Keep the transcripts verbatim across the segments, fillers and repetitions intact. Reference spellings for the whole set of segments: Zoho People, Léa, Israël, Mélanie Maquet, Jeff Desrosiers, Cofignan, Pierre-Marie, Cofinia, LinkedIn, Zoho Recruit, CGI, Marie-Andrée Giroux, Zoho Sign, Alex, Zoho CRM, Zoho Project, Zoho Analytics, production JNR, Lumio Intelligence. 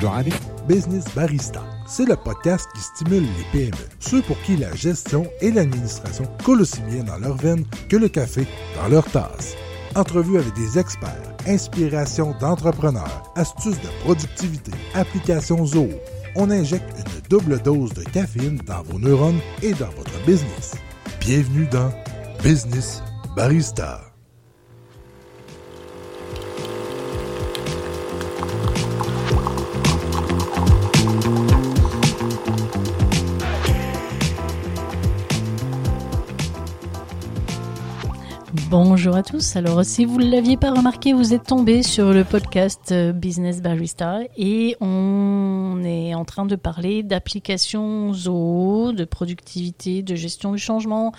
Driving Business Barista, c'est le podcast qui stimule les P M E, ceux pour qui la gestion et l'administration coulent aussi bien dans leurs veines que le café dans leur tasse. Entrevue avec des experts, inspiration d'entrepreneurs, astuces de productivité, applications Zoho. On injecte une double dose de caféine dans vos neurones et dans votre business. Bienvenue dans Business Barista. Bonjour à tous. Alors, si vous ne l'aviez pas remarqué, vous êtes tombé sur le podcast Business Barista et on est en train de parler d'applications Zoho, de productivité, de gestion du changement,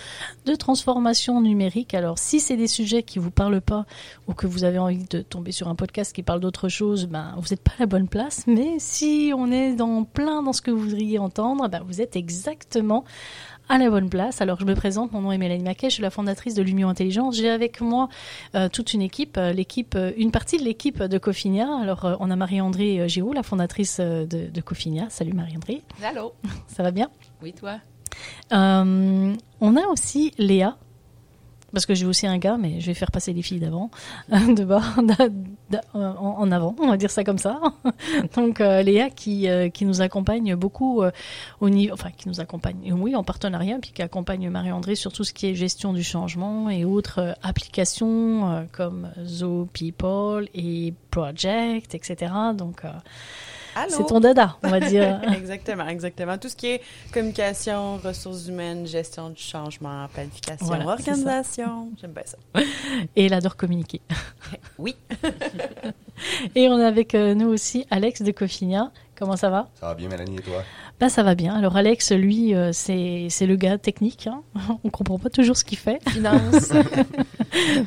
de transformation numérique. Alors, si c'est des sujets qui ne vous parlent pas ou que vous avez envie de tomber sur un podcast qui parle d'autre chose, ben, vous n'êtes pas à la bonne place. Mais si on est dans plein dans ce que vous voudriez entendre, ben, vous êtes exactement à la bonne place. Alors, je me présente, mon nom est Mélanie Maquet, je suis la fondatrice de Lumio Intelligence. J'ai avec moi euh, toute une équipe, l'équipe, une partie de l'équipe de Cofinia. Alors, euh, on a Marie-Andrée Giroux, la fondatrice de, de Cofinia. Salut Marie-Andrée. Allô. Ça va bien? Oui, toi? Euh, on a aussi Léa, parce que j'ai aussi un gars, mais je vais faire passer les filles d'avant, de bord, en avant, on va dire ça comme ça. Donc euh, Léa qui euh, qui nous accompagne beaucoup euh, au niveau, enfin qui nous accompagne, oui, en partenariat, puis qui accompagne Marie-Andrée sur tout ce qui est gestion du changement et autres euh, applications euh, comme Zoho People et Project, et cetera. Donc euh, Allô. C'est ton dada, on va dire. Exactement, exactement. Tout ce qui est communication, ressources humaines, gestion du changement, planification, voilà, organisation. J'aime bien ça. Et elle adore communiquer. Oui. Et on a avec nous aussi Alex de Cofinia. Comment ça va? Ça va bien, Mélanie, et toi? Ben, ça va bien. Alors, Alex, lui, euh, c'est, c'est le gars technique. Hein. On ne comprend pas toujours ce qu'il fait. Finance.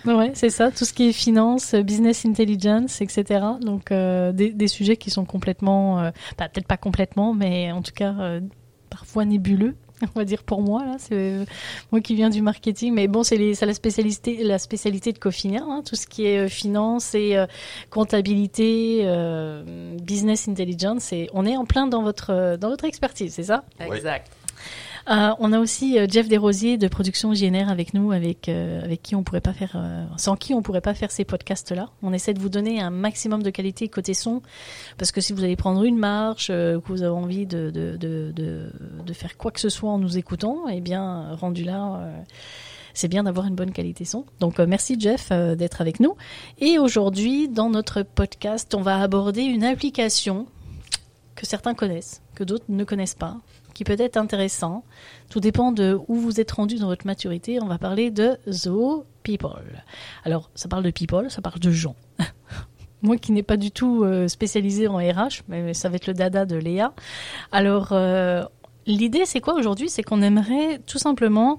Ouais, c'est ça. Tout ce qui est finance, business intelligence, et cetera. Donc, euh, des, des sujets qui sont complètement... Euh, ben, peut-être pas complètement, mais en tout cas, euh, parfois nébuleux. On va dire pour moi, là, c'est euh, moi qui viens du marketing, mais bon, c'est, les, c'est la, spécialité, la spécialité de Cofinia, hein, tout ce qui est euh, finance et euh, comptabilité, euh, business intelligence, et on est en plein dans votre, euh, dans votre expertise, c'est ça? Exact. Euh, on a aussi euh, Jeff Desrosiers de production J N R avec nous, avec euh, avec qui on pourrait pas faire, euh, sans qui on pourrait pas faire ces podcasts-là. On essaie de vous donner un maximum de qualité côté son, parce que si vous allez prendre une marche, euh, que vous avez envie de de de de de faire quoi que ce soit en nous écoutant, eh bien rendu là. Euh C'est bien d'avoir une bonne qualité son. Donc, euh, merci Jeff euh, d'être avec nous. Et aujourd'hui, dans notre podcast, on va aborder une application que certains connaissent, que d'autres ne connaissent pas, qui peut être intéressant. Tout dépend de où vous êtes rendu dans votre maturité. On va parler de Zoho People. Alors, ça parle de people, ça parle de gens. Moi qui n'ai pas du tout euh, spécialisé en R H, mais ça va être le dada de Léa. Alors, euh, l'idée, c'est quoi aujourd'hui? C'est qu'on aimerait tout simplement...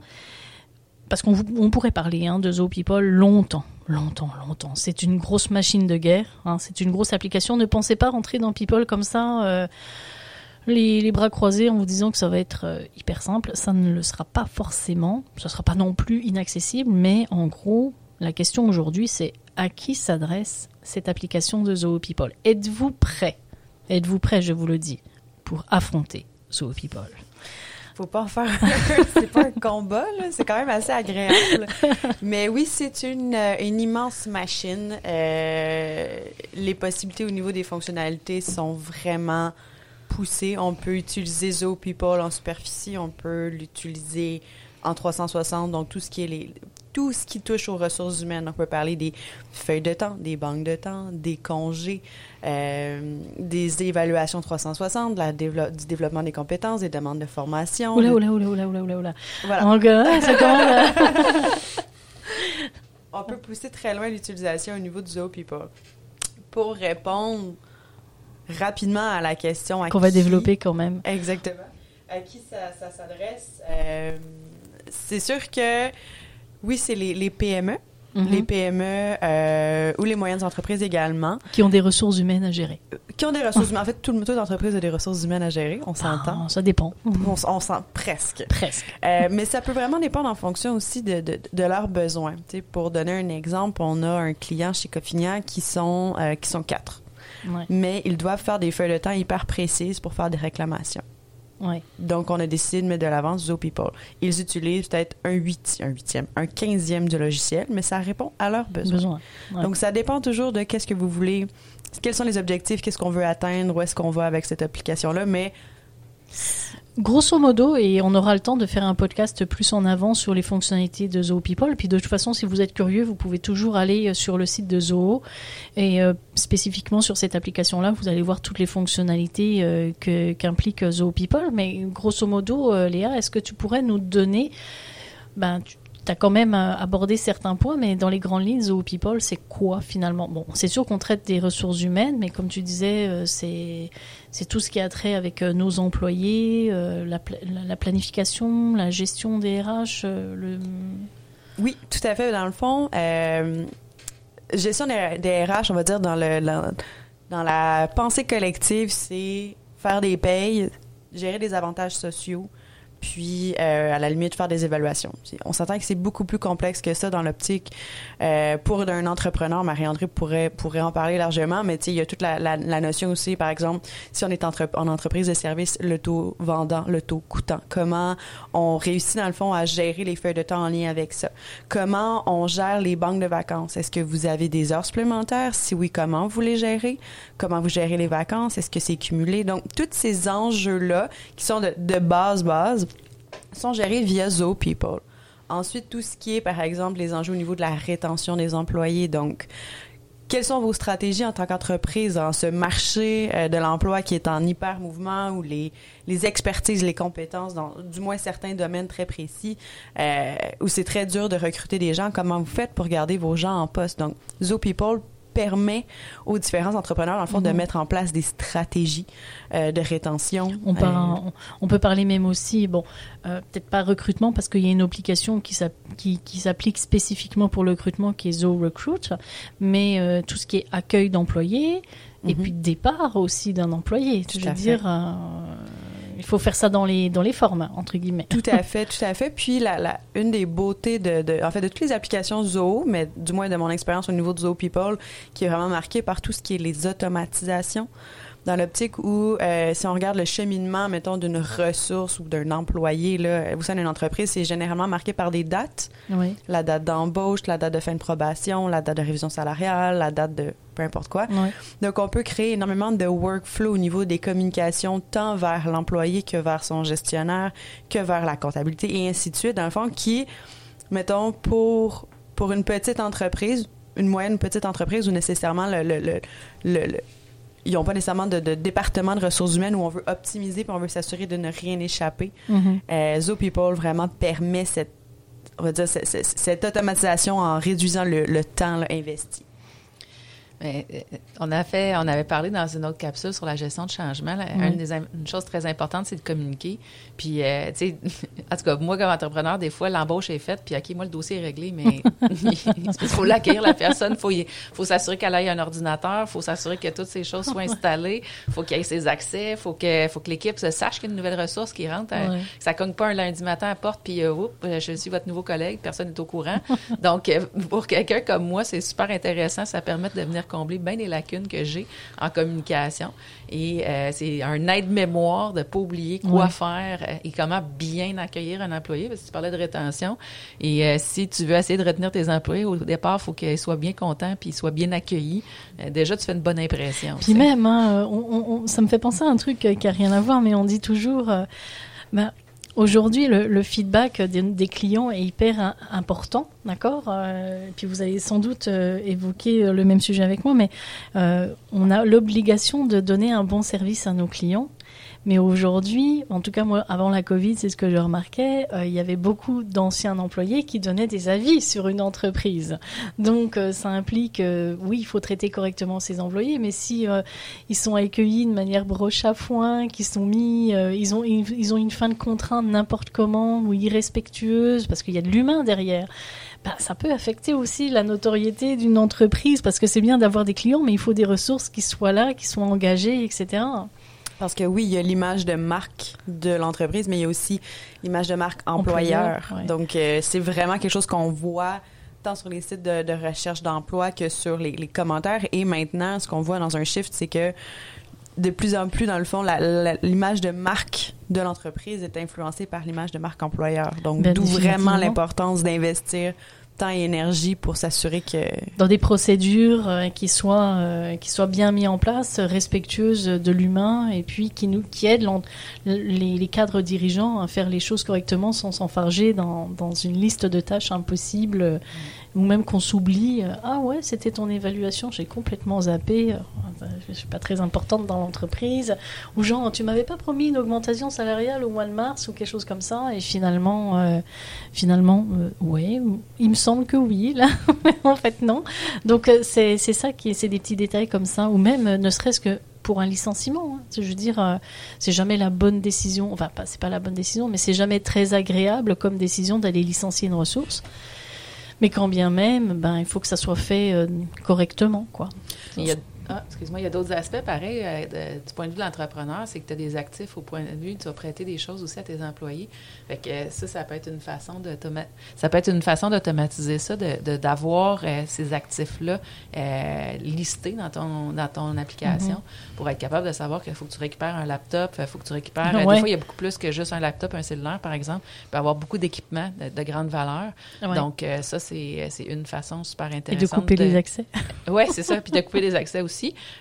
Parce qu'on on pourrait parler hein, de Zoho People longtemps, longtemps, longtemps. C'est une grosse machine de guerre, hein, c'est une grosse application. Ne pensez pas rentrer dans People comme ça, euh, les, les bras croisés en vous disant que ça va être euh, hyper simple. Ça ne le sera pas forcément, ça ne sera pas non plus inaccessible. Mais en gros, la question aujourd'hui, c'est à qui s'adresse cette application de Zoho People? Êtes-vous prêt? Êtes-vous prêt, je vous le dis, pour affronter Zoho People? Faut pas en faire un, c'est pas un combat, là, c'est quand même assez agréable. Mais oui, c'est une, une immense machine. Euh, les possibilités au niveau des fonctionnalités sont vraiment poussées. On peut utiliser Zoho People en superficie, on peut l'utiliser en trois cent soixante, donc tout ce qui est les... tout ce qui touche aux ressources humaines. On peut parler des feuilles de temps, des banques de temps, des congés, euh, des évaluations trois cent soixante, de la dévelop- du développement des compétences, des demandes de formation. Oula, oula, oula, oula, oula, oula. Voilà. En gars, ça commence. On peut pousser très loin l'utilisation au niveau du Zoho People. Pour répondre rapidement à la question... À qu'on qui, va développer quand même. Exactement. À qui ça, ça s'adresse? Euh, c'est sûr que... Oui, c'est les, les P M E, mm-hmm. les P M E euh, ou les moyennes entreprises également. Qui ont des ressources humaines à gérer. Qui ont des ressources humaines. En fait, toutes les entreprises ont des ressources humaines à gérer, on s'entend. Bon, ça dépend. On, on s'en presque. Presque. Euh, mais ça peut vraiment dépendre en fonction aussi de, de, de leurs besoins. T'sais, pour donner un exemple, on a un client chez Cofignan qui sont, euh, qui sont quatre. Ouais. Mais ils doivent faire des feuilles de temps hyper précises pour faire des réclamations. Ouais. Donc, on a décidé de mettre de l'avance Zoho People. Ils utilisent peut-être un huitième, un huitième, un quinzième du logiciel, mais ça répond à leurs besoins. Besoin. Ouais. Donc, ça dépend toujours de qu'est-ce que vous voulez, quels sont les objectifs, qu'est-ce qu'on veut atteindre, où est-ce qu'on va avec cette application-là, mais... Grosso modo, et on aura le temps de faire un podcast plus en avant sur les fonctionnalités de Zoho People. Puis de toute façon, si vous êtes curieux, vous pouvez toujours aller sur le site de Zoho et euh, spécifiquement sur cette application-là, vous allez voir toutes les fonctionnalités euh, que, qu'implique Zoho People. Mais grosso modo, euh, Léa, est-ce que tu pourrais nous donner... Ben, tu, Tu as quand même abordé certains points, mais dans les grandes lignes, Zoho People, c'est quoi finalement? Bon, c'est sûr qu'on traite des ressources humaines, mais comme tu disais, c'est, c'est tout ce qui a trait avec nos employés, la, la planification, la gestion des R H. Le... Oui, tout à fait. Dans le fond, euh, gestion des, des R H, on va dire, dans, le, dans, dans la pensée collective, c'est faire des payes, gérer des avantages sociaux, puis euh, à la limite faire des évaluations. On s'entend que c'est beaucoup plus complexe que ça dans l'optique. Euh, pour un entrepreneur, Marie-Andrée pourrait, pourrait en parler largement, mais il y a toute la, la, la notion aussi, par exemple, si on est entre, en entreprise de service, le taux vendant, le taux coûtant. Comment on réussit, dans le fond, à gérer les feuilles de temps en lien avec ça? Comment on gère les banques de vacances? Est-ce que vous avez des heures supplémentaires? Si oui, comment vous les gérez? Comment vous gérez les vacances? Est-ce que c'est cumulé? Donc, tous ces enjeux-là qui sont de, de base, base, sont gérés via Zoho People. Ensuite, tout ce qui est, par exemple, les enjeux au niveau de la rétention des employés. Donc, quelles sont vos stratégies en tant qu'entreprise dans ce marché euh, de l'emploi qui est en hyper-mouvement où les, les expertises, les compétences dans du moins certains domaines très précis euh, où c'est très dur de recruter des gens? Comment vous faites pour garder vos gens en poste? Donc, Zoho People permet aux différents entrepreneurs, dans le fond, mmh. de mettre en place des stratégies euh, de rétention. On, par, euh, on peut parler même aussi, bon, euh, peut-être pas recrutement, parce qu'il y a une application qui, s'app- qui, qui s'applique spécifiquement pour le recrutement, qui est Zoho Recruit, mais euh, tout ce qui est accueil d'employés, mmh. et puis départ aussi d'un employé. Tout je veux dire... Euh, il faut faire ça dans les, dans les formes, entre guillemets. Tout à fait, tout à fait. Puis, la, la, une des beautés de, de, en fait, de toutes les applications Zoho, mais du moins de mon expérience au niveau de Zoho People, qui est vraiment marquée par tout ce qui est les automatisations, dans l'optique où, euh, si on regarde le cheminement, mettons, d'une ressource ou d'un employé, là, au sein d'une entreprise, c'est généralement marqué par des dates. Oui. La date d'embauche, la date de fin de probation, la date de révision salariale, la date de... peu importe quoi. Oui. Donc, on peut créer énormément de workflow au niveau des communications, tant vers l'employé que vers son gestionnaire, que vers la comptabilité, et ainsi de suite, dans le fond, qui, mettons, pour, pour une petite entreprise, une moyenne petite entreprise, où nécessairement le... le, le, le, le ils n'ont pas nécessairement de, de département de ressources humaines où on veut optimiser puis on veut s'assurer de ne rien échapper. Mm-hmm. Euh, Zoho People vraiment permet cette, on va dire, cette, cette, cette automatisation en réduisant le, le temps là, investi. Mais, on, a fait, on avait parlé dans une autre capsule sur la gestion de changement. Là, mm-hmm. une, des, une chose très importante, c'est de communiquer. Puis, euh, tu sais, en tout cas, moi, comme entrepreneur, des fois, l'embauche est faite, puis OK, moi, le dossier est réglé, mais il faut l'accueillir, la personne. Il faut, faut s'assurer qu'elle ait un ordinateur. Il faut s'assurer que toutes ces choses soient installées. Il faut qu'il y ait ses accès. Il faut que, faut que l'équipe se sache qu'il y a une nouvelle ressource qui rentre. Ouais. Euh, ça ne cogne pas un lundi matin à la porte, puis euh, oups, je suis votre nouveau collègue, personne n'est au courant. Donc, euh, pour quelqu'un comme moi, c'est super intéressant. Ça permet de venir combler bien des lacunes que j'ai en communication. Et euh, c'est un aide-mémoire de ne pas oublier quoi oui. faire et comment bien accueillir un employé. Parce que tu parlais de rétention. Et euh, si tu veux essayer de retenir tes employés, au départ, il faut qu'ils soient bien contents puis ils soient bien accueillis. Euh, déjà, tu fais une bonne impression. Puis même, hein, on, on, ça me fait penser à un truc qui n'a rien à voir, mais on dit toujours... Euh, ben, aujourd'hui, le, le feedback des, des clients est hyper important, d'accord? Euh, puis vous allez sans doute euh, évoquer le même sujet avec moi, mais euh, on a l'obligation de donner un bon service à nos clients. Mais aujourd'hui, en tout cas moi, avant la Covid, c'est ce que je remarquais, euh, il y avait beaucoup d'anciens employés qui donnaient des avis sur une entreprise. Donc euh, ça implique, euh, oui, il faut traiter correctement ses employés, mais si euh, ils sont accueillis de manière broche à foin, qu'ils sont mis, euh, ils ont ils ont une fin de contrainte n'importe comment ou irrespectueuse, parce qu'il y a de l'humain derrière. Ben, ça peut affecter aussi la notoriété d'une entreprise, parce que c'est bien d'avoir des clients, mais il faut des ressources qui soient là, qui soient engagées, et cetera. Parce que oui, il y a l'image de marque de l'entreprise, mais il y a aussi l'image de marque employeur. employeur ouais. Donc, euh, c'est vraiment quelque chose qu'on voit tant sur les sites de, de recherche d'emploi que sur les, les commentaires. Et maintenant, ce qu'on voit dans un shift, c'est que de plus en plus, dans le fond, la, la, l'image de marque de l'entreprise est influencée par l'image de marque employeur. Donc, ben, d'où vraiment l'importance d'investir temps et énergie pour s'assurer que... Dans des procédures euh, qui soient, euh, qui soient bien mises en place, respectueuses de l'humain, et puis qui, nous, qui aident les, les cadres dirigeants à faire les choses correctement sans s'enfarger dans, dans une liste de tâches impossibles, euh, ou même qu'on s'oublie. Euh, ah ouais, c'était ton évaluation, j'ai complètement zappé, euh, ben, je ne suis pas très importante dans l'entreprise. Ou genre, tu ne m'avais pas promis une augmentation salariale au mois de mars, ou quelque chose comme ça, et finalement, euh, finalement euh, ouais, il me semble que oui, là, mais en fait non. Donc c'est, c'est ça, qui, c'est des petits détails comme ça, ou même ne serait-ce que pour un licenciement. Hein. Je veux dire, euh, c'est jamais la bonne décision, enfin pas, c'est pas la bonne décision, mais c'est jamais très agréable comme décision d'aller licencier une ressource. Mais quand bien même, ben, il faut que ça soit fait euh, correctement, quoi. Il y a... Ah, excuse-moi, il y a d'autres aspects, pareil, euh, de, du point de vue de l'entrepreneur, c'est que tu as des actifs au point de vue, tu vas prêter des choses aussi à tes employés. Fait que euh, ça, ça peut être une façon d'automa- ça peut être une façon d'automatiser ça, de, de, d'avoir euh, ces actifs-là euh, listés dans ton, dans ton application mm-hmm. pour être capable de savoir qu'il faut que tu récupères un laptop, il faut que tu récupères... Ouais. Euh, des fois, il y a beaucoup plus que juste un laptop, un cellulaire, par exemple. Il peut y avoir beaucoup d'équipements de, de grande valeur. Ouais. Donc, euh, ça, c'est, c'est une façon super intéressante. Et de couper de... les accès. Oui, c'est ça, puis de couper les accès aussi.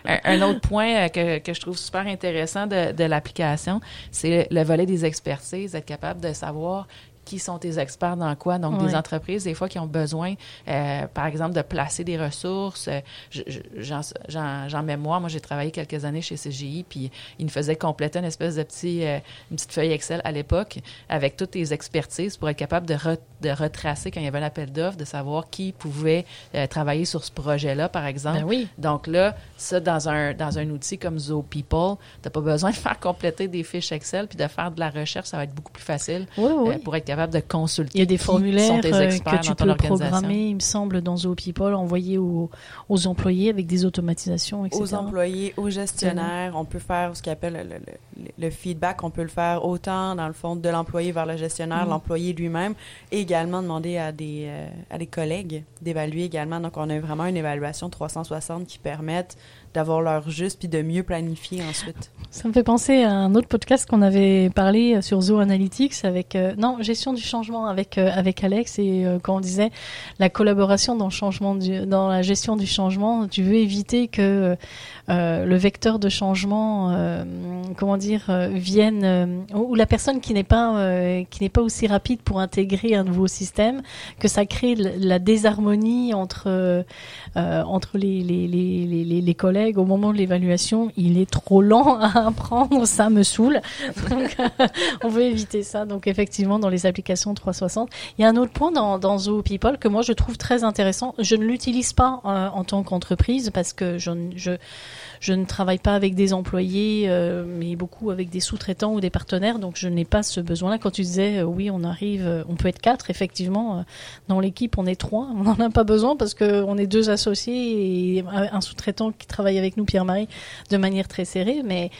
Un, un autre point que, que je trouve super intéressant de, de l'application, c'est le, le volet des expertises, être capable de savoir qui sont tes experts dans quoi. Donc, oui. Des entreprises, des fois, qui ont besoin, euh, par exemple, de placer des ressources. Euh, je, je, j'en, j'en, j'en mémoire, moi, j'ai travaillé quelques années chez C G I, puis ils me faisaient compléter une espèce de petit, euh, une petite feuille Excel à l'époque avec toutes les expertises pour être capable de, re, de retracer quand il y avait un appel d'offres, de savoir qui pouvait euh, travailler sur ce projet-là, par exemple. Ben oui. Donc là, ça, dans un, dans un outil comme Zoho People, tu n'as pas besoin de faire compléter des fiches Excel puis de faire de la recherche. Ça va être beaucoup plus facile oui, oui. Euh, pour être capable de consulter. Il y a des formulaires que tu peux programmer, il me semble, dans Zoho People, envoyer aux, aux employés avec des automatisations, et cetera. Aux employés, aux gestionnaires, mm-hmm. on peut faire ce qu'on appelle le, le, le feedback, on peut le faire autant, dans le fond, de l'employé vers le gestionnaire, mm-hmm. l'employé lui-même, et également demander à des, euh, à des collègues d'évaluer également. Donc, on a vraiment une évaluation trois cent soixante qui permette d'avoir l'heure juste puis de mieux planifier ensuite. Ça me fait penser à un autre podcast qu'on avait parlé sur Zoho Analytics avec euh, non, gestion du changement avec euh, avec Alex, et euh, quand on disait la collaboration dans le changement du, dans la gestion du changement, tu veux éviter que euh, le vecteur de changement euh, comment dire euh, vienne euh, ou la personne qui n'est pas euh, qui n'est pas aussi rapide pour intégrer un nouveau système, que ça crée la désharmonie entre euh, entre les les les les, les collègues. Au moment de l'évaluation, il est trop lent à apprendre, ça me saoule. Donc, on veut éviter ça. Donc, effectivement, dans les applications trois cent soixante, il y a un autre point dans, dans Zoho People que moi je trouve très intéressant. Je ne l'utilise pas euh, en tant qu'entreprise parce que je, je, je ne travaille pas avec des employés, euh, mais beaucoup avec des sous-traitants ou des partenaires. Donc, je n'ai pas ce besoin-là. Quand tu disais, euh, oui, on arrive, euh, on peut être quatre. Effectivement, euh, dans l'équipe, on est trois. On n'en a pas besoin parce qu'on est deux associés et un sous-traitant qui travaille avec nous, Pierre-Marie, de manière très serrée, mais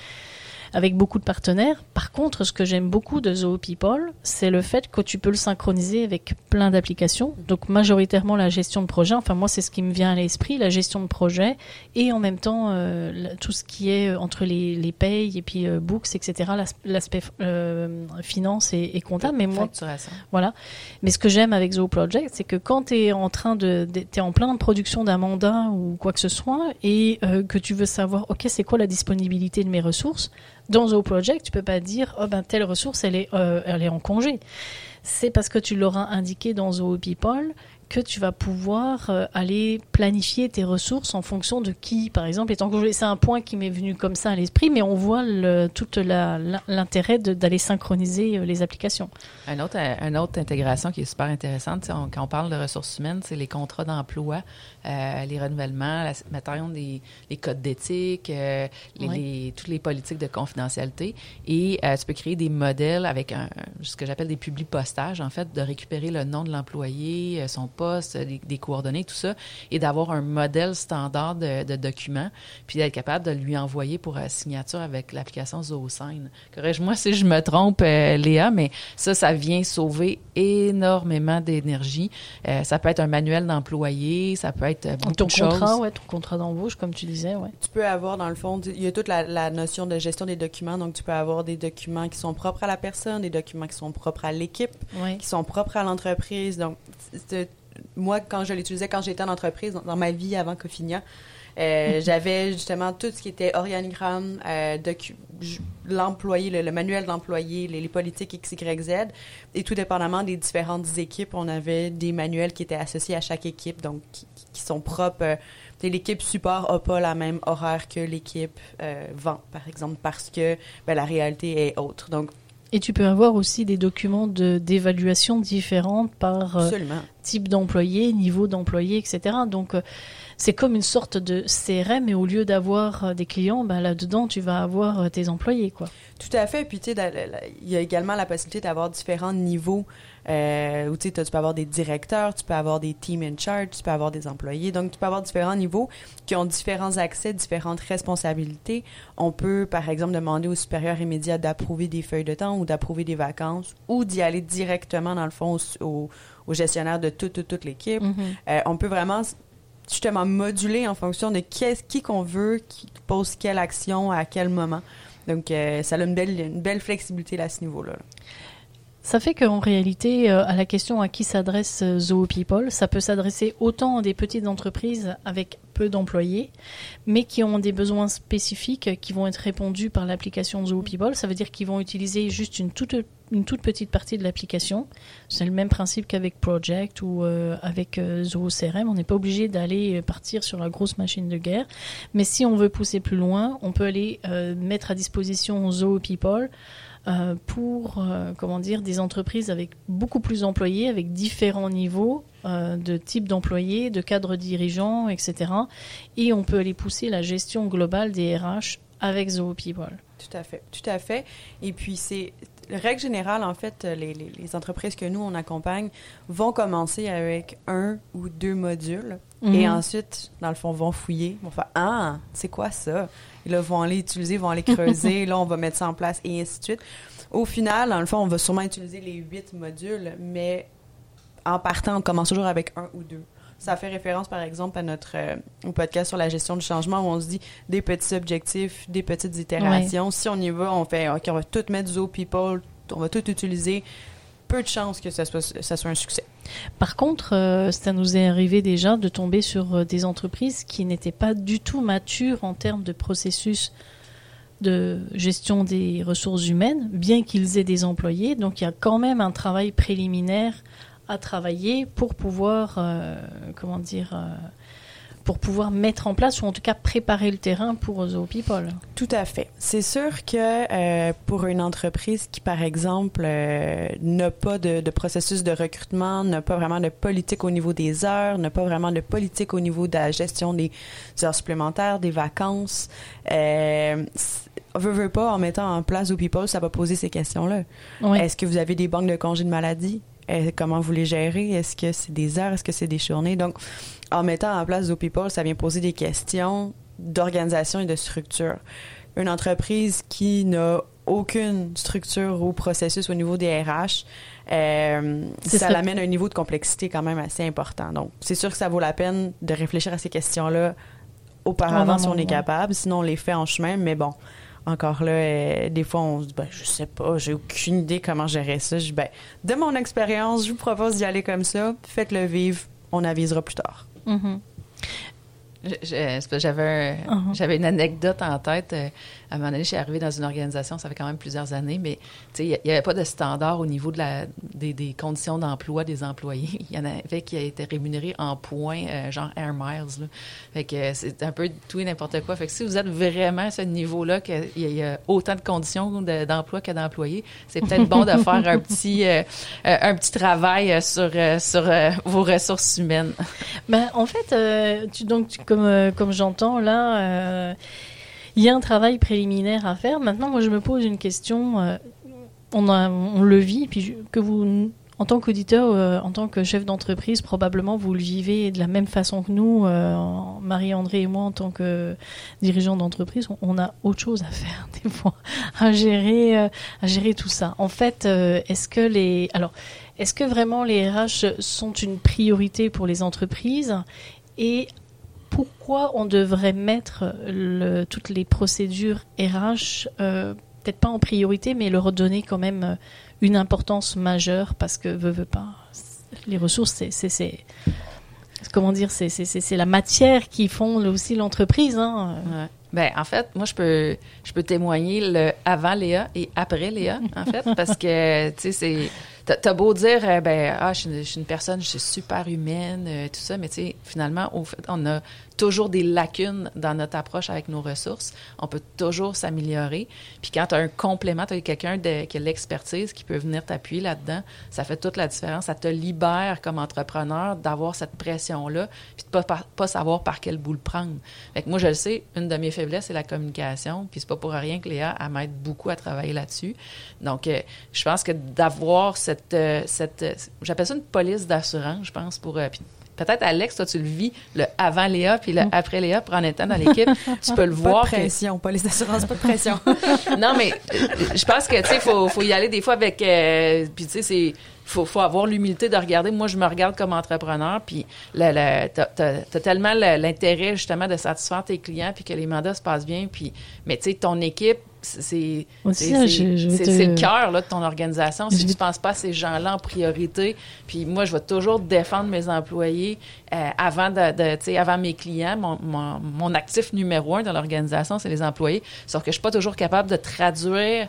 avec beaucoup de partenaires. Par contre, ce que j'aime beaucoup de Zoho People, c'est le fait que tu peux le synchroniser avec plein d'applications. Donc, majoritairement, la gestion de projet. Enfin, moi, c'est ce qui me vient à l'esprit, la gestion de projet. Et en même temps, euh, tout ce qui est entre les, les payes et puis euh, books, et cetera, l'as, l'aspect euh, finance et, et comptable. Mais moi, voilà. Mais ce que j'aime avec Zoho Project, c'est que quand tu es en train de, de t'es en plein de production d'un mandat ou quoi que ce soit, et euh, que tu veux savoir, OK, c'est quoi la disponibilité de mes ressources? Dans Zoho Project, tu peux pas dire oh ben telle ressource elle est euh, elle est en congé. C'est parce que tu l'auras indiqué dans Zoho People que tu vas pouvoir euh, aller planifier tes ressources en fonction de qui, par exemple, étant que c'est un point qui m'est venu comme ça à l'esprit, mais on voit le, tout la, l'intérêt de, d'aller synchroniser les applications. Un autre, une autre intégration qui est super intéressante, on, quand on parle de ressources humaines, c'est les contrats d'emploi, euh, les renouvellements, la, mettons, les, les codes d'éthique, euh, les, oui. les, toutes les politiques de confidentialité, et euh, tu peux créer des modèles avec un, ce que j'appelle des publipostages, en fait, de récupérer le nom de l'employé, son poste, des, des coordonnées, tout ça, et d'avoir un modèle standard de, de document, puis d'être capable de lui envoyer pour euh, signature avec l'application Zoho Sign. Corrige-moi si je me trompe, euh, Léa, mais ça, ça vient sauver énormément d'énergie. Euh, ça peut être un manuel d'employé, ça peut être beaucoup ton de choses. Contrat, ouais, ton contrat d'embauche, comme tu disais, ouais. Tu peux avoir, dans le fond, il y a toute la, la notion de gestion des documents, donc tu peux avoir des documents qui sont propres à la personne, des documents qui sont propres à l'équipe, oui. qui sont propres à l'entreprise, donc c'est, moi, quand je l'utilisais, quand j'étais en entreprise, dans, dans ma vie avant Cofinia, euh, mm-hmm. j'avais justement tout ce qui était organigramme, euh, docu- j- l'employé, le, le manuel d'employé, les, les politiques X, Y, Z. Et tout dépendamment des différentes équipes, on avait des manuels qui étaient associés à chaque équipe, donc qui, qui sont propres. Euh, l'équipe support n'a pas la même horaire que l'équipe euh, vente, par exemple, parce que ben, la réalité est autre. Donc, et tu peux avoir aussi des documents de, d'évaluation différentes par euh, type d'employé, niveau d'employé, et cetera. Donc, euh, c'est comme une sorte de C R M, et au lieu d'avoir euh, des clients, ben, là-dedans, tu vas avoir euh, tes employés, quoi. Tout à fait. Puis, tu sais, il y a également la possibilité d'avoir différents niveaux euh, où tu peux avoir des directeurs, tu peux avoir des team in charge, tu peux avoir des employés. Donc, tu peux avoir différents niveaux qui ont différents accès, différentes responsabilités. On peut, par exemple, demander aux supérieurs immédiats d'approuver des feuilles de temps ou d'approuver des vacances, ou d'y aller directement, dans le fond, au, au, au gestionnaire de toute, toute, toute l'équipe. Mm-hmm. Euh, on peut vraiment, justement, moduler en fonction de qui, qui qu'on veut, qui pose quelle action, à quel moment. Donc, euh, ça a une belle, une belle flexibilité là, à ce niveau-là. Là. Ça fait qu'en réalité, euh, à la question à qui s'adresse euh, Zoho People, ça peut s'adresser autant à des petites entreprises avec peu d'employés, mais qui ont des besoins spécifiques euh, qui vont être répondus par l'application Zoho People. Ça veut dire qu'ils vont utiliser juste une toute, une toute petite partie de l'application. C'est le même principe qu'avec Project ou euh, avec euh, Zoho C R M. On n'est pas obligé d'aller partir sur la grosse machine de guerre. Mais si on veut pousser plus loin, on peut aller euh, mettre à disposition Zoho People Euh, pour, euh, comment dire, des entreprises avec beaucoup plus d'employés, avec différents niveaux euh, de type d'employés, de cadres dirigeants, et cetera. Et on peut aller pousser la gestion globale des R H avec Zoho People. Tout à fait, tout à fait. Et puis, c'est règle générale, en fait, les, les, les entreprises que nous, on accompagne vont commencer avec un ou deux modules mmh. et ensuite, dans le fond, vont fouiller, vont faire « Ah, c'est quoi ça ?» Ils vont aller utiliser, vont aller creuser. Là, on va mettre ça en place et ainsi de suite. Au final, dans le fond, on va sûrement utiliser les huit modules, mais en partant, on commence toujours avec un ou deux. Ça fait référence, par exemple, à notre euh, au podcast sur la gestion du changement où on se dit des petits objectifs, des petites itérations. Ouais. Si on y va, on fait « OK, on va tout mettre Zoho People, on va tout utiliser. » Peu de chances que ça soit, ça soit un succès. Par contre, euh, ça nous est arrivé déjà de tomber sur euh, des entreprises qui n'étaient pas du tout matures en termes de processus de gestion des ressources humaines, bien qu'ils aient des employés. Donc, il y a quand même un travail préliminaire à travailler pour pouvoir, euh, comment dire, euh, pour pouvoir mettre en place ou en tout cas préparer le terrain pour Zoho People. Tout à fait. C'est sûr que euh, pour une entreprise qui, par exemple, euh, n'a pas de, de processus de recrutement, n'a pas vraiment de politique au niveau des heures, n'a pas vraiment de politique au niveau de la gestion des heures supplémentaires, des vacances, euh, veut, veut pas, en mettant en place Zoho People, ça va poser ces questions-là. Oui. Est-ce que vous avez des banques de congés de maladie? Comment vous les gérez? Est-ce que c'est des heures? Est-ce que c'est des journées? Donc, en mettant en place Zoho People, ça vient poser des questions d'organisation et de structure. Une entreprise qui n'a aucune structure ou processus au niveau des R H, euh, ça l'amène à un niveau de complexité quand même assez important. Donc, c'est sûr que ça vaut la peine de réfléchir à ces questions-là auparavant, oh, si on est ouais. capable. Sinon, on les fait en chemin, mais bon... Encore là, euh, des fois, on se dit, ben, je sais pas, j'ai aucune idée comment gérer ça. Je dis, ben, de mon expérience, je vous propose d'y aller comme ça. Faites-le vivre, on avisera plus tard. Mm-hmm. J'avais un, uh-huh. une anecdote en tête. À un moment donné, je suis arrivée dans une organisation, ça fait quand même plusieurs années, mais il n'y avait pas de standard au niveau de la, des, des conditions d'emploi des employés. Il y en avait qui étaient rémunérés en points, euh, genre Air Miles. Là. Fait que c'est un peu tout et n'importe quoi. Fait que si vous êtes vraiment à ce niveau-là, qu'il y a autant de conditions de, d'emploi que d'employés, c'est peut-être bon de faire un petit, euh, un petit travail sur, sur euh, vos ressources humaines. Ben, en fait, euh, tu, donc, tu, comme, euh, comme j'entends, là, euh, y a un travail préliminaire à faire. Maintenant, moi, je me pose une question. Euh, on, a, on le vit, puis je, que vous, en tant qu'auditeur, euh, en tant que chef d'entreprise, probablement, vous le vivez de la même façon que nous. Euh, Marie-Andrée et moi, en tant que dirigeants d'entreprise, on, on a autre chose à faire, des fois, à gérer, euh, à gérer tout ça. En fait, euh, est-ce que les... Alors, est-ce que vraiment les R H sont une priorité pour les entreprises? Et pourquoi on devrait mettre le, toutes les procédures R H, euh, peut-être pas en priorité, mais leur donner quand même une importance majeure, parce que veut, veut pas. Les ressources, c'est, c'est, c'est comment dire, c'est, c'est, c'est, c'est la matière qui fonde aussi l'entreprise. Hein. Ouais. Ben en fait, moi je peux je peux témoigner le avant Léa et après Léa, en fait, parce que tu sais c'est t'as, t'as beau dire euh, ben ah je suis, une, je suis une personne, je suis super humaine, euh, tout ça, mais tu sais finalement au fait, on a toujours des lacunes dans notre approche avec nos ressources. On peut toujours s'améliorer. Puis quand tu as un complément, tu as quelqu'un de, qui a l'expertise, qui peut venir t'appuyer là-dedans, ça fait toute la différence. Ça te libère comme entrepreneur d'avoir cette pression-là puis de pas, par, pas savoir par quel bout le prendre. Fait que moi, je le sais, une de mes faiblesses, c'est la communication. Puis c'est pas pour rien que Léa, elle m'aide beaucoup à travailler là-dessus. Donc, euh, je pense que d'avoir cette... Euh, cette euh, j'appelle ça une police d'assurance, je pense, pour... Euh, puis, peut-être, Alex, toi, tu le vis, le avant Léa puis le après Léa, pour en étant dans l'équipe, tu peux le voir. Pas de pression, pas les assurances, pas de pression. Non, mais je pense que, tu sais, il faut, faut y aller des fois avec... Euh, puis, tu sais, c'est... Faut, faut avoir l'humilité de regarder. Moi, je me regarde comme entrepreneur, puis le, le, t'as, t'as, t'as tellement le, l'intérêt, justement, de satisfaire tes clients, puis que les mandats se passent bien, puis... Mais, tu sais, ton équipe, c'est... Aussi, c'est, je, je c'est, te... c'est le cœur, là, de ton organisation. Si je... tu ne penses pas à ces gens-là en priorité, puis moi, je vais toujours défendre mes employés euh, avant de, de tu sais, avant mes clients. Mon, mon, mon actif numéro un dans l'organisation, c'est les employés. Sauf que je ne suis pas toujours capable de traduire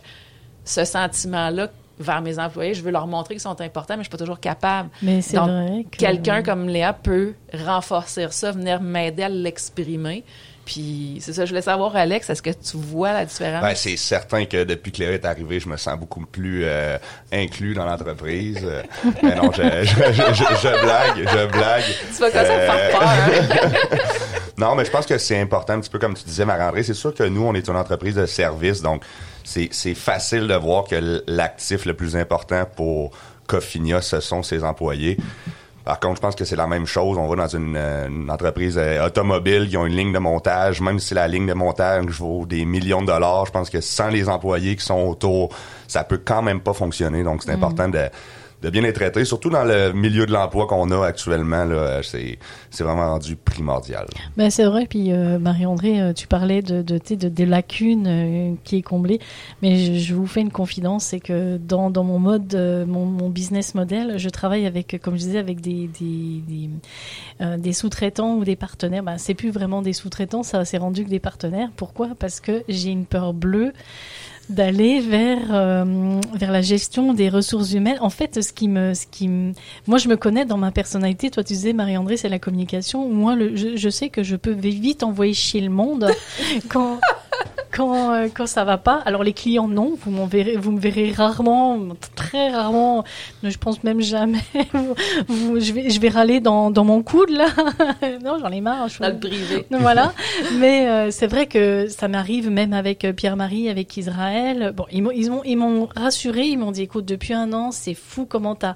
ce sentiment-là vers mes employés. Je veux leur montrer qu'ils sont importants, mais je ne suis pas toujours capable. Mais c'est Donc, vrai que... quelqu'un comme Léa peut renforcer ça, venir m'aider à l'exprimer. Puis c'est ça, je voulais savoir, Alex, est-ce que tu vois la différence? Ben, c'est certain que depuis que Léa est arrivée, je me sens beaucoup plus euh, inclus dans l'entreprise. Euh, mais non, je, je, je, je, je blague, je blague. C'est pas comme ça me faire peur, hein? Non, mais je pense que c'est important, un petit peu comme tu disais, Marie-Andrée. C'est sûr que nous, on est une entreprise de service, donc c'est, c'est facile de voir que l'actif le plus important pour Cofinia, ce sont ses employés. Par contre, je pense que c'est la même chose. On va dans une, une entreprise euh, automobile qui ont une ligne de montage. Même si la ligne de montage vaut des millions de dollars, je pense que sans les employés qui sont autour, ça peut quand même pas fonctionner. Donc, c'est mmh. important de, de bien les traiter, surtout dans le milieu de l'emploi qu'on a actuellement. Là, c'est, c'est vraiment rendu primordial. Ben, c'est vrai. Puis, euh, Marie-Andrée, tu parlais de, de, de, de des lacunes euh, qui est comblée. Mais je, je vous fais une confidence, c'est que dans, dans mon mode, euh, mon, mon business model, je travaille avec, comme je disais, avec des, des, des, euh, des sous-traitants ou des partenaires. Ben, c'est plus vraiment des sous-traitants, ça s'est rendu que des partenaires. Pourquoi? Parce que j'ai une peur bleue d'aller vers euh, vers la gestion des ressources humaines. En fait, ce qui me ce qui me, moi je me connais dans ma personnalité. Toi tu disais, Marie-Andrée, c'est la communication. Moi le, je, je sais que je peux vite envoyer chier le monde quand quand euh, quand ça va pas. Alors les clients non, vous m'en verrez vous me verrez rarement, très rarement. Je pense même jamais. vous, vous, je vais je vais râler dans dans mon coude là. Non, j'en ai marre. Je suis... Dans le privé. Voilà. Mais euh, c'est vrai que ça m'arrive même avec Pierre-Marie, avec Israël. Bon, ils m'ont, ils m'ont, ils m'ont rassuré, ils m'ont dit, écoute, depuis un an, c'est fou comment t'as,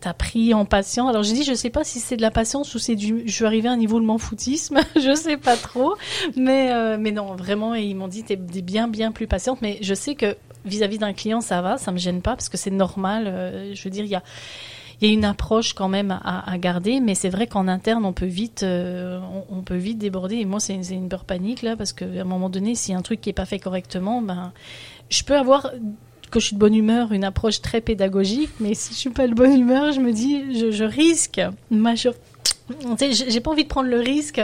t'as pris en patience. Alors, j'ai dit, je sais pas si c'est de la patience ou c'est du, je suis arrivée à un niveau de m'en foutisme, je sais pas trop, mais, euh, mais non, vraiment, et ils m'ont dit, t'es bien, bien plus patiente, mais je sais que vis-à-vis d'un client, ça va, ça me gêne pas, parce que c'est normal, euh, je veux dire, il y a, il y a une approche quand même à, à garder, mais c'est vrai qu'en interne, on peut vite, euh, on, on peut vite déborder. Et moi, c'est une, c'est une peur panique, là, parce qu'à un moment donné, s'il y a un truc qui n'est pas fait correctement, ben, je peux avoir, que je suis de bonne humeur, une approche très pédagogique, mais si je ne suis pas de bonne humeur, je me dis, je, je risque ma, Tu sais, j'ai pas envie de prendre le risque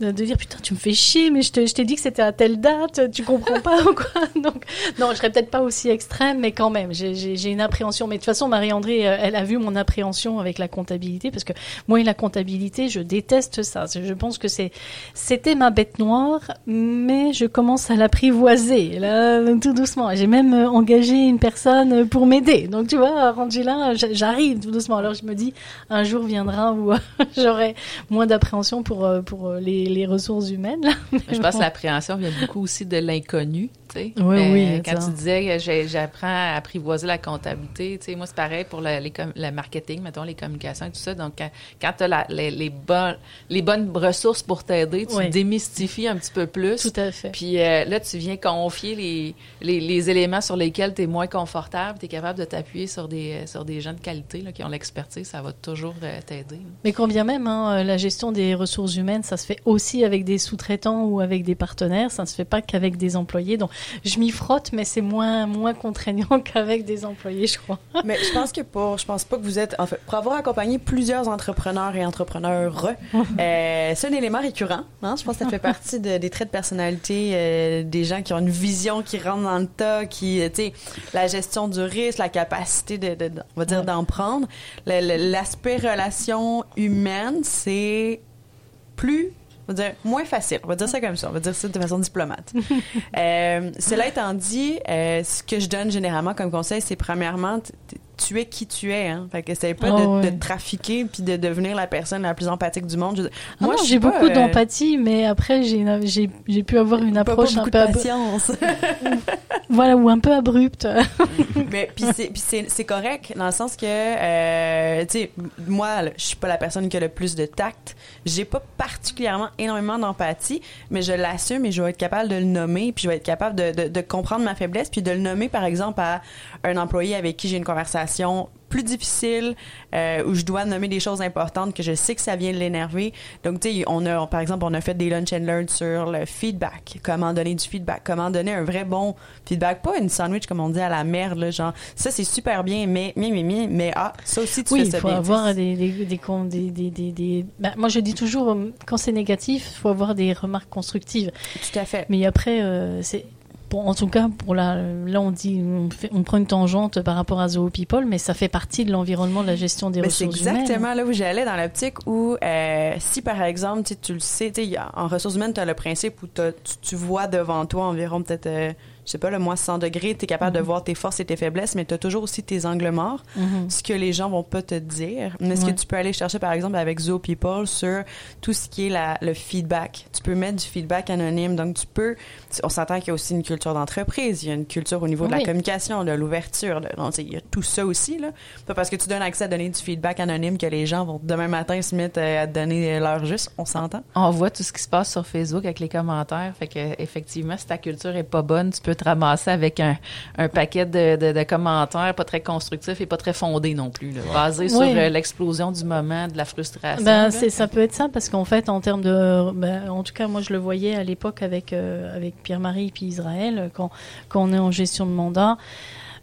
de, de dire putain, tu me fais chier, mais je, te, je t'ai dit que c'était à telle date, tu comprends pas ou quoi. Donc, non, je serais peut-être pas aussi extrême, mais quand même, j'ai, j'ai, j'ai une appréhension. Mais de toute façon, Marie-Andrée, elle a vu mon appréhension avec la comptabilité, parce que moi et la comptabilité, je déteste ça. Je pense que c'est, c'était ma bête noire, mais je commence à l'apprivoiser, là, tout doucement. J'ai même engagé une personne pour m'aider. Donc, tu vois, Rangela, j'arrive tout doucement. Alors, je me dis, un jour viendra où j'aurai moins d'appréhension pour, pour les, les ressources humaines. Là. Je pense que l'appréhension vient beaucoup aussi de l'inconnu. Oui, mais oui, quand ça. Tu disais que j'apprends à apprivoiser la comptabilité, tu sais, moi, c'est pareil pour le, les com- le marketing, mettons, les communications et tout ça. Donc, quand, quand tu as les, les, bon, les bonnes ressources pour t'aider, tu oui. démystifies un petit peu plus. Tout à fait. Puis euh, là, tu viens confier les, les, les éléments sur lesquels tu es moins confortable. Tu es capable de t'appuyer sur des, sur des gens de qualité là, qui ont l'expertise. Ça va toujours euh, t'aider. Mais combien même, hein, la gestion des ressources humaines, ça se fait aussi avec des sous-traitants ou avec des partenaires. Ça ne se fait pas qu'avec des employés. Donc, je m'y frotte, mais c'est moins, moins contraignant qu'avec des employés, je crois. Mais je pense que pour, je pense pas que vous êtes, en fait, pour avoir accompagné plusieurs entrepreneurs et entrepreneures, euh, c'est un élément récurrent. Hein? Je pense que ça fait partie de, des traits de personnalité euh, des gens qui ont une vision, qui rentrent dans le tas, qui, tu sais, la gestion du risque, la capacité de, de, de on va dire, ouais. d'en prendre. Le, le, l'aspect relation humaine, c'est plus on va dire moins facile, on va dire ça comme ça, on va dire ça de façon diplomate. euh, cela étant dit, euh, ce que je donne généralement comme conseil, c'est premièrement, t- t- tu es qui tu es. Hein. Fait que essaye pas oh, de, ouais. de te trafiquer puis de devenir la personne la plus empathique du monde. Je, ah moi, non, j'ai pas, beaucoup euh, d'empathie, mais après, j'ai, une, j'ai, j'ai pu avoir une approche pas, pas un peu... Pas patience. Abru- voilà, ou un peu abrupte. mais puis c'est, c'est, c'est correct, dans le sens que, euh, tu sais, moi, je suis pas la personne qui a le plus de tact. J'ai pas particulièrement énormément d'empathie, mais je l'assume et je vais être capable de le nommer, puis je vais être capable de, de, de comprendre ma faiblesse, puis de le nommer, par exemple, à un employé avec qui j'ai une conversation plus difficile, euh, où je dois nommer des choses importantes que je sais que ça vient de l'énerver. Donc, tu sais, on a, on, par exemple, on a fait des lunch and learn sur le feedback, comment donner du feedback, comment donner un vrai bon feedback, pas une sandwich, comme on dit, à la merde, là, genre, ça, c'est super bien, mais, mais, mais, mais, mais ah, ça aussi, tu oui, fais ça bien. Oui, il faut avoir des, des, des, des, des, des, des... Ben, moi, je dis toujours, quand c'est négatif, il faut avoir des remarques constructives. Tout à fait. Mais après, euh, c'est... Pour, en tout cas, pour la, là, on dit, on, fait, on prend une tangente par rapport à Zoho People, mais ça fait partie de l'environnement de la gestion des mais ressources humaines. C'est exactement humaines. Là où j'allais dans l'optique où, euh, si par exemple, tu, tu le sais, en ressources humaines, tu as le principe où tu, tu vois devant toi environ peut-être, euh, je sais pas, le moins cent degrés, tu es capable mm-hmm. de voir tes forces et tes faiblesses, mais tu as toujours aussi tes angles morts, mm-hmm. ce que les gens vont pas te dire. Mais ce ouais. que tu peux aller chercher, par exemple, avec Zoho People sur tout ce qui est la, le feedback. Tu peux mettre du feedback anonyme, donc tu peux, on s'entend qu'il y a aussi une culture culture d'entreprise, il y a une culture au niveau oui. de la communication, de l'ouverture, de, donc, il y a tout ça aussi. Là. Pas parce que tu donnes accès à donner du feedback anonyme que les gens vont demain matin se mettre à te donner leur juste, on s'entend. On voit tout ce qui se passe sur Facebook avec les commentaires, fait que effectivement, si ta culture est pas bonne, tu peux te ramasser avec un, un paquet de, de, de commentaires pas très constructifs et pas très fondés non plus, là, basés oui. sur euh, l'explosion du moment, de la frustration. Ben, c'est, ça peut être ça, parce qu'en fait, en termes de... Ben, en tout cas, moi, je le voyais à l'époque avec, euh, avec Pierre-Marie et puis Israël, Quand, quand on est en gestion de mandat,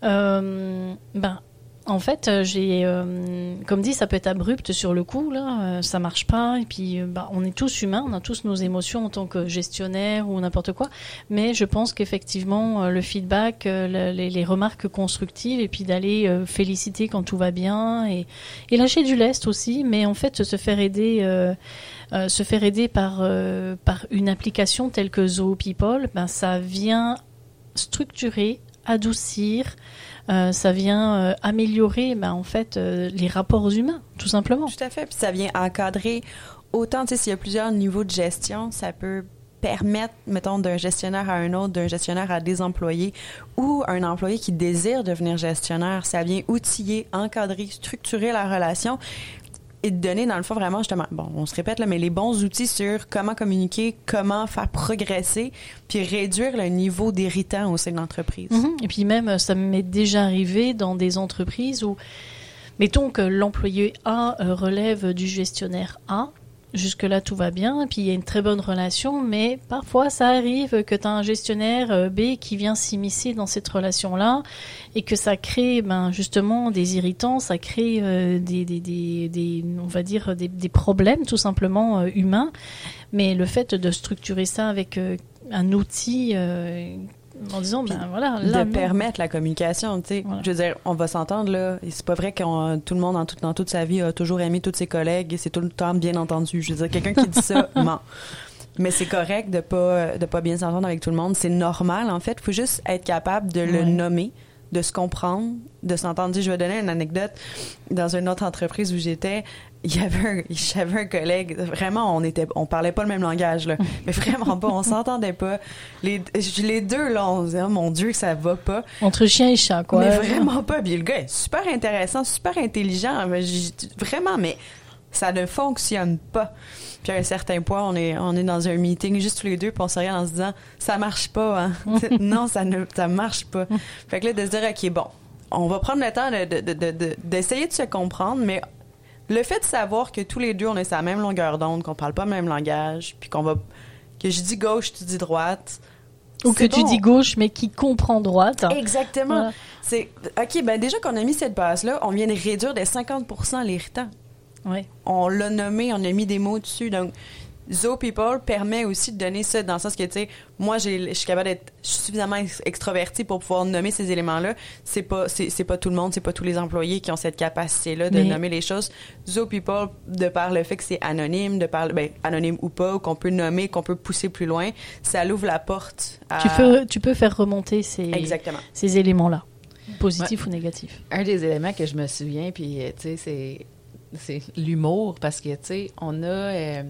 euh, ben, en fait, j'ai, euh, comme dit, ça peut être abrupt sur le coup, là, euh, ça marche pas, et puis ben, on est tous humains, on a tous nos émotions en tant que gestionnaire ou n'importe quoi, mais je pense qu'effectivement, le feedback, euh, les, les remarques constructives, et puis d'aller euh, féliciter quand tout va bien, et, et lâcher du lest aussi, mais en fait, se faire aider... Euh, Euh, se faire aider par, euh, par une application telle que Zoho People, ben, ça vient structurer, adoucir, euh, ça vient euh, améliorer ben, en fait, euh, les rapports humains, tout simplement. Tout à fait, puis ça vient encadrer autant, tu sais, s'il y a plusieurs niveaux de gestion, ça peut permettre, mettons, d'un gestionnaire à un autre, d'un gestionnaire à des employés ou un employé qui désire devenir gestionnaire, ça vient outiller, encadrer, structurer la relation. Et de donner, dans le fond, vraiment, justement, bon, on se répète, là, mais les bons outils sur comment communiquer, comment faire progresser, puis réduire le niveau d'irritant au sein de l'entreprise. Mmh. Et puis même, ça m'est déjà arrivé dans des entreprises où, mettons que l'employé A relève du gestionnaire A, Jusque-là, tout va bien, et puis il y a une très bonne relation, mais parfois, ça arrive que tu as un gestionnaire B qui vient s'immiscer dans cette relation-là et que ça crée ben, justement des irritants, ça crée euh, des, des, des, des, on va dire, des, des problèmes tout simplement euh, humains. Mais le fait de structurer ça avec euh, un outil... Euh, en disant, ben voilà, là, de non. permettre la communication, tu sais. Voilà. Je veux dire, on va s'entendre, là. Et c'est pas vrai que tout le monde, en tout, dans toute sa vie, a toujours aimé tous ses collègues et c'est tout le temps bien entendu. Je veux dire, quelqu'un qui dit ça, ment. Mais c'est correct de pas, de pas bien s'entendre avec tout le monde. C'est normal, en fait. Il faut juste être capable de le ouais. nommer, de se comprendre, de s'entendre. Je vais donner une anecdote. Dans une autre entreprise où j'étais, il y avait un, j'avais un collègue, vraiment, on était, on parlait pas le même langage, là. Mais vraiment pas, on s'entendait pas. Les, les deux, là, on disait, oh mon Dieu, que ça va pas. Entre chien et chat, quoi. Mais vraiment pas. Puis le gars est super intéressant, super intelligent. Vraiment, mais ça ne fonctionne pas. Puis à un certain point, on est, on est dans un meeting, juste tous les deux, puis on se regarde en se disant, ça marche pas, hein. Non, ça ne, ça marche pas. Fait que là, de se dire, OK, bon, on va prendre le temps de, de, de, de, de, d'essayer de se comprendre, mais le fait de savoir que tous les deux, on est sur la même longueur d'onde, qu'on parle pas le même langage, puis qu'on va... que je dis gauche, tu dis droite... Ou que bon. Tu dis gauche, mais qui comprend droite. Hein. Exactement. Voilà. C'est... OK, ben déjà qu'on a mis cette base-là, on vient de réduire de cinquante pour cent l'irritant. Oui. On l'a nommé, on a mis des mots dessus, donc... Zoho People permet aussi de donner ça dans le sens que, tu sais, moi, j'ai, je suis capable d'être je suis suffisamment extrovertie pour pouvoir nommer ces éléments-là. C'est pas, c'est, c'est pas tout le monde, c'est pas tous les employés qui ont cette capacité-là de Mais... nommer les choses. Zoho People, de par le fait que c'est anonyme, de par, ben, anonyme ou pas, ou qu'on peut nommer, qu'on peut pousser plus loin, ça l'ouvre la porte à... Tu peux, tu peux faire remonter ces, Exactement. ces éléments-là, positifs ouais. ou négatifs. Un des éléments que je me souviens, puis, tu sais, c'est, c'est l'humour, parce que, tu sais, on a... Euh,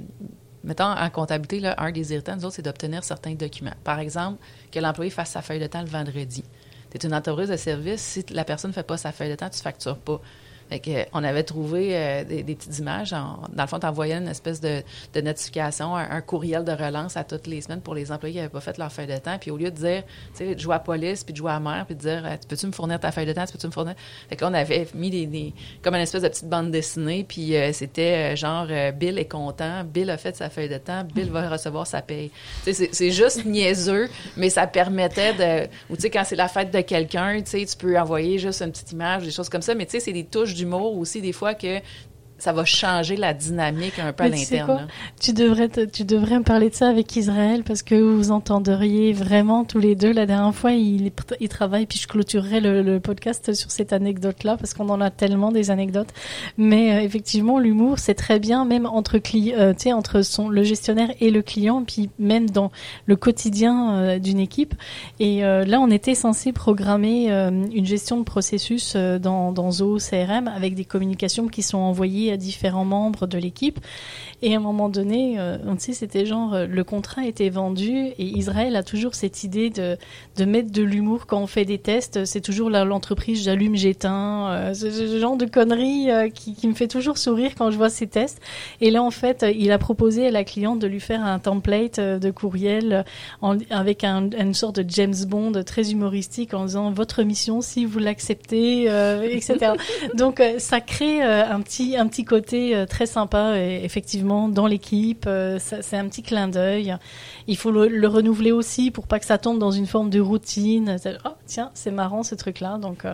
mettons, en comptabilité, là, un des irritants, nous autres, c'est d'obtenir certains documents. Par exemple, que l'employé fasse sa feuille de temps le vendredi. Tu es une entreprise de service, si la personne ne fait pas sa feuille de temps, tu ne factures pas. Fait que, on avait trouvé euh, des, des petites images. On, dans le fond, tu envoyais une espèce de, de notification, un, un courriel de relance à toutes les semaines pour les employés qui n'avaient pas fait leur feuille de temps. Puis au lieu de dire, tu sais, de jouer à la police, puis de jouer à la mère, puis de dire, peux-tu me fournir ta feuille de temps? Peux-tu me fournir? Fait que là, on avait mis des, des, comme une espèce de petite bande dessinée. Puis euh, c'était euh, genre, euh, Bill est content, Bill a fait sa feuille de temps, Bill va recevoir sa paye. Tu sais, c'est, c'est juste niaiseux, mais ça permettait de. Ou tu sais, quand c'est la fête de quelqu'un, tu sais, tu peux envoyer juste une petite image, des choses comme ça. Mais tu sais, c'est des touches d'humour aussi, des fois, que ça va changer la dynamique un peu mais à l'interne. Tu devrais, te, tu devrais me parler de ça avec Israël, parce que vous entendriez vraiment tous les deux. La dernière fois, il, il travaille, puis je clôturerai le, le podcast sur cette anecdote-là, parce qu'on en a tellement des anecdotes. Mais euh, effectivement, l'humour, c'est très bien, même entre, cli- euh, tu sais, entre son, le gestionnaire et le client, puis même dans le quotidien euh, d'une équipe. Et euh, là, on était censé programmer euh, une gestion de processus euh, dans, dans Zoho C R M, avec des communications qui sont envoyées à différents membres de l'équipe. Et à un moment donné, euh, on sait, c'était genre, euh, le contrat était vendu, et Israël a toujours cette idée de, de mettre de l'humour quand on fait des tests. C'est toujours la, l'entreprise « j'allume, j'éteins euh, », ce, ce genre de conneries euh, qui, qui me fait toujours sourire quand je vois ces tests. Et là, en fait, il a proposé à la cliente de lui faire un template de courriel en, avec un, une sorte de James Bond très humoristique en disant « votre mission, si vous l'acceptez euh, », et cetera. Donc, euh, ça crée euh, un petit, un petit côté euh, très sympa, et effectivement, dans l'équipe, euh, ça, c'est un petit clin d'œil. Il faut le, le renouveler aussi pour pas que ça tombe dans une forme de routine. Oh, tiens, c'est marrant ce truc-là. Donc, euh,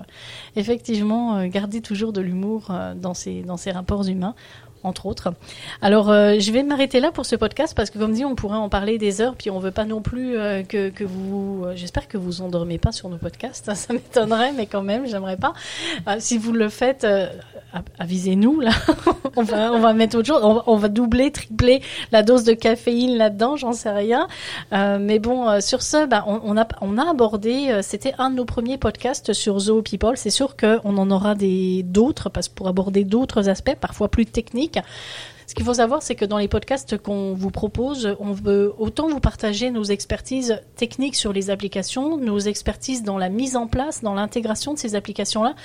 effectivement, euh, garder toujours de l'humour euh, dans ces dans ces rapports humains, entre autres. Alors, euh, je vais m'arrêter là pour ce podcast, parce que, comme dit, on pourrait en parler des heures, puis on veut pas non plus euh, que, que vous... Euh, j'espère que vous endormez pas sur nos podcasts. Ça m'étonnerait, mais quand même, j'aimerais pas. Euh, si vous le faites, euh, avisez-nous, là. on, va, on va mettre autre chose. On va, on va doubler, tripler la dose de caféine là-dedans, j'en sais rien. Euh, mais bon, euh, sur ce, bah, on, on, a, on a abordé... Euh, c'était un de nos premiers podcasts sur Zoho People. C'est sûr qu'on en aura des, d'autres, parce que pour aborder d'autres aspects, parfois plus techniques. Ce qu'il faut savoir, c'est que dans les podcasts qu'on vous propose, on veut autant vous partager nos expertises techniques sur les applications, nos expertises dans la mise en place, dans l'intégration de ces applications-là.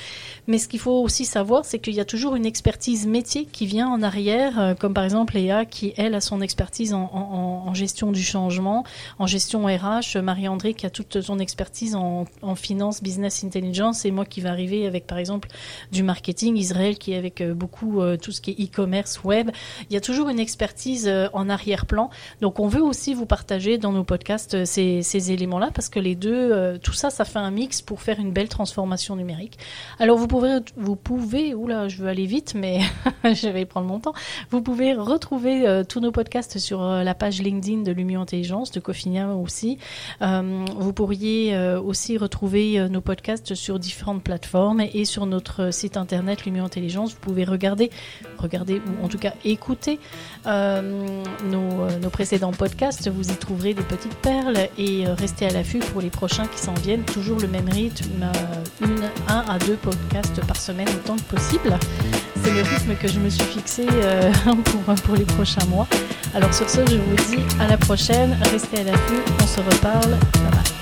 Mais ce qu'il faut aussi savoir, c'est qu'il y a toujours une expertise métier qui vient en arrière, comme par exemple Léa, qui, elle, a son expertise en, en, en gestion du changement, en gestion R H, Marie-Andrée qui a toute son expertise en, en finance, business intelligence, et moi qui vais arriver avec, par exemple, du marketing, Israël qui est avec beaucoup euh, tout ce qui est e-commerce, web. il y a toujours une expertise en arrière-plan. Donc, on veut aussi vous partager dans nos podcasts ces, ces éléments-là, parce que les deux, tout ça, ça fait un mix pour faire une belle transformation numérique. Alors, vous pouvez, vous pouvez, oula, je veux aller vite, mais je vais prendre mon temps. Vous pouvez retrouver euh, tous nos podcasts sur euh, la page LinkedIn de Lumio Intelligence, de Cofignan aussi. Euh, vous pourriez euh, aussi retrouver euh, nos podcasts sur différentes plateformes et, et sur notre site internet Lumio Intelligence. Vous pouvez regarder, regarder ou en tout cas écouter euh, nos, euh, nos précédents podcasts. Vous y trouverez des petites perles et euh, restez à l'affût pour les prochains qui s'en viennent. Toujours le même rythme, euh, une, un à deux podcasts par semaine autant que possible. C'est le rythme que je me suis fixé euh, pour, pour les prochains mois. Alors sur ce, je vous dis à la prochaine. Restez à l'affût, on se reparle. Bye bye.